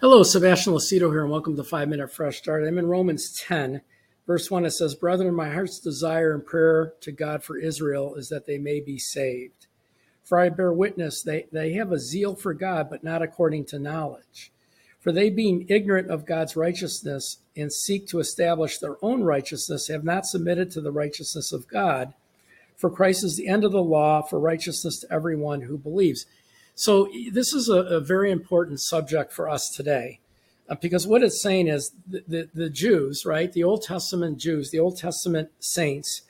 Hello, Sebastian Lacido here, and welcome to 5-Minute Fresh Start. I'm in Romans 10, verse 1. It says, "Brethren, my heart's desire and prayer to God for Israel is that they may be saved. For I bear witness, they have a zeal for God, but not according to knowledge. For they, being ignorant of God's righteousness and seek to establish their own righteousness, have not submitted to the righteousness of God. For Christ is the end of the law, for righteousness to everyone who believes." So this is a very important subject for us today, because what it's saying is the Jews, right, the Old Testament Jews, the Old Testament saints,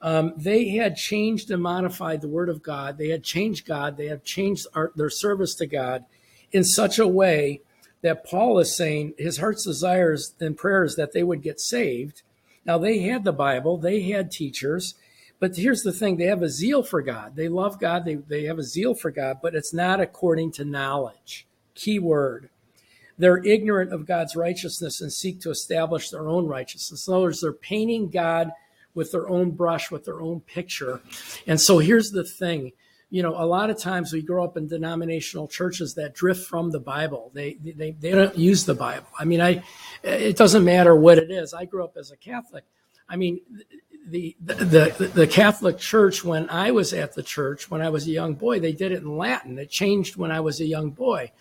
they had changed and modified the Word of God. They had changed God. They have changed their service to God in such a way that Paul is saying his heart's desires and prayers that they would get saved. Now, they had the Bible. They had teachers. But here's the thing, they have a zeal for God. They love God, they have a zeal for God, but it's not according to knowledge. Key word. They're ignorant of God's righteousness and seek to establish their own righteousness. In other words, they're painting God with their own brush, with their own picture. And so here's the thing, a lot of times we grow up in denominational churches that drift from the Bible. They don't use the Bible. I mean, it doesn't matter what it is. I grew up as a Catholic. I mean, the Catholic Church, when I was at the church, when I was a young boy, they did it in Latin. It changed when I was a young boy.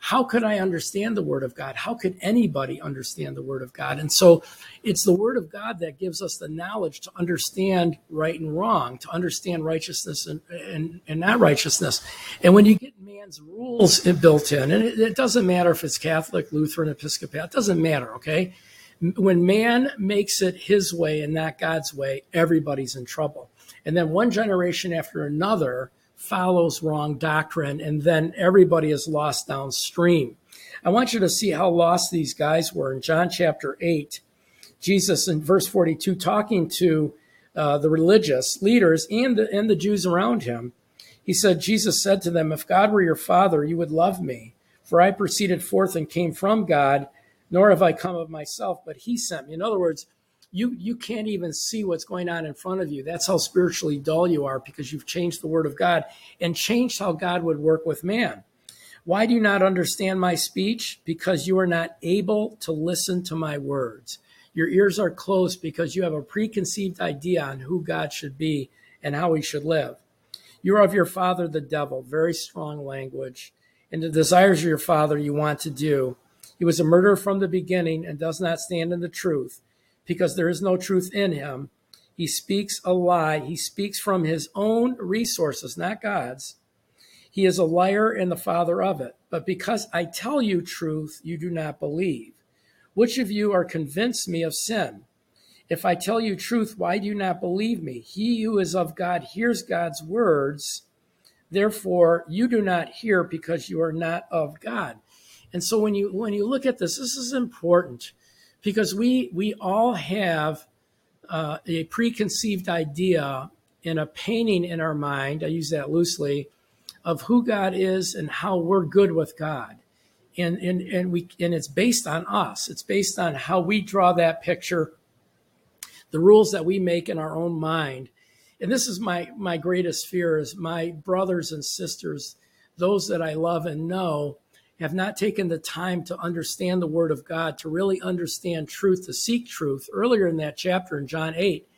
How could I understand the Word of God? How could anybody understand the Word of God? And so it's the Word of God that gives us the knowledge to understand right and wrong, to understand righteousness and not righteousness. And when you get man's rules built in, and it doesn't matter if it's Catholic, Lutheran, Episcopal, it doesn't matter, okay? When man makes it his way and not God's way, everybody's in trouble. And then one generation after another follows wrong doctrine, and then everybody is lost downstream. I want you to see how lost these guys were. In John chapter 8, Jesus in verse 42, talking to the religious leaders and the Jews around him, he said, Jesus said to them, "If God were your father, you would love me. For I proceeded forth and came from God, nor have I come of myself, but he sent me." In other words, you can't even see what's going on in front of you. That's how spiritually dull you are, because you've changed the Word of God and changed how God would work with man. "Why do you not understand my speech? Because you are not able to listen to my words. Your ears are closed because you have a preconceived idea on who God should be and how he should live. You are of your father, the devil," very strong language, "and the desires of your father you want to do. He was a murderer from the beginning and does not stand in the truth, because there is no truth in him. He speaks a lie. He speaks from his own resources," not God's. "He is a liar and the father of it. But because I tell you truth, you do not believe. Which of you are convinced me of sin? If I tell you truth, why do you not believe me? He who is of God hears God's words. Therefore, you do not hear because you are not of God." And so when you look at this, this is important, because we all have a preconceived idea and a painting in our mind, I use that loosely, of who God is and how we're good with God. And it's based on us. It's based on how we draw that picture, the rules that we make in our own mind. And this is my greatest fear, is my brothers and sisters, those that I love and know, have not taken the time to understand the Word of God, to really understand truth, to seek truth. Earlier in that chapter in John 8,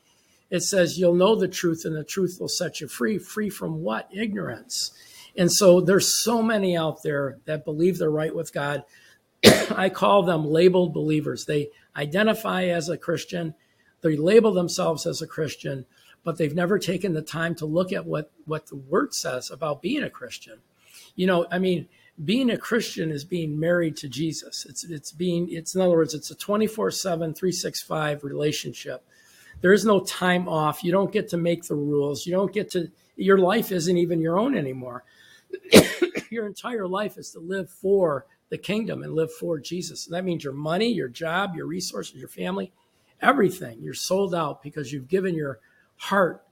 it says, "You'll know the truth and the truth will set you free." Free from what? Ignorance. And so there's so many out there that believe they're right with God. I call them labeled believers. They identify as a Christian. They label themselves as a Christian, but they've never taken the time to look at what the Word says about being a Christian. Being a Christian is being married to Jesus. In other words, it's a 24/7, 365 relationship. There is no time off. You don't get to make the rules. Your life isn't even your own anymore. Your entire life is to live for the kingdom and live for Jesus. And that means your money, your job, your resources, your family, everything. You're sold out because you've given your heart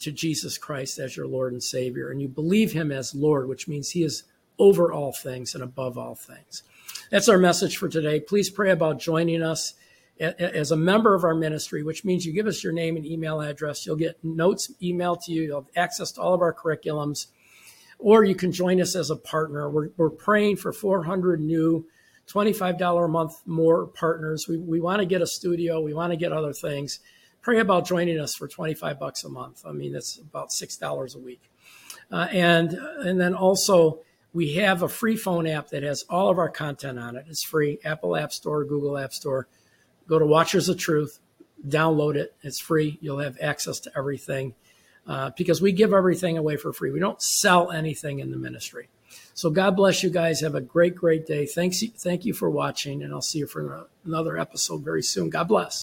to Jesus Christ as your Lord and Savior. And you believe him as Lord, which means he is over all things and above all things. That's our message for today. Please pray about joining us as a member of our ministry, which means you give us your name and email address. You'll get notes emailed to you. You'll have access to all of our curriculums, or you can join us as a partner. We're praying for 400 new $25 a month more partners. We want to get a studio. We want to get other things. Pray about joining us for $25 a month. I mean, that's about $6 a week. And then also we have a free phone app that has all of our content on it. It's free. Apple App Store, Google App Store. Go to Watchers of Truth, download it. It's free. You'll have access to everything because we give everything away for free. We don't sell anything in the ministry. So God bless you guys. Have a great, great day. Thank you for watching, and I'll see you for another episode very soon. God bless.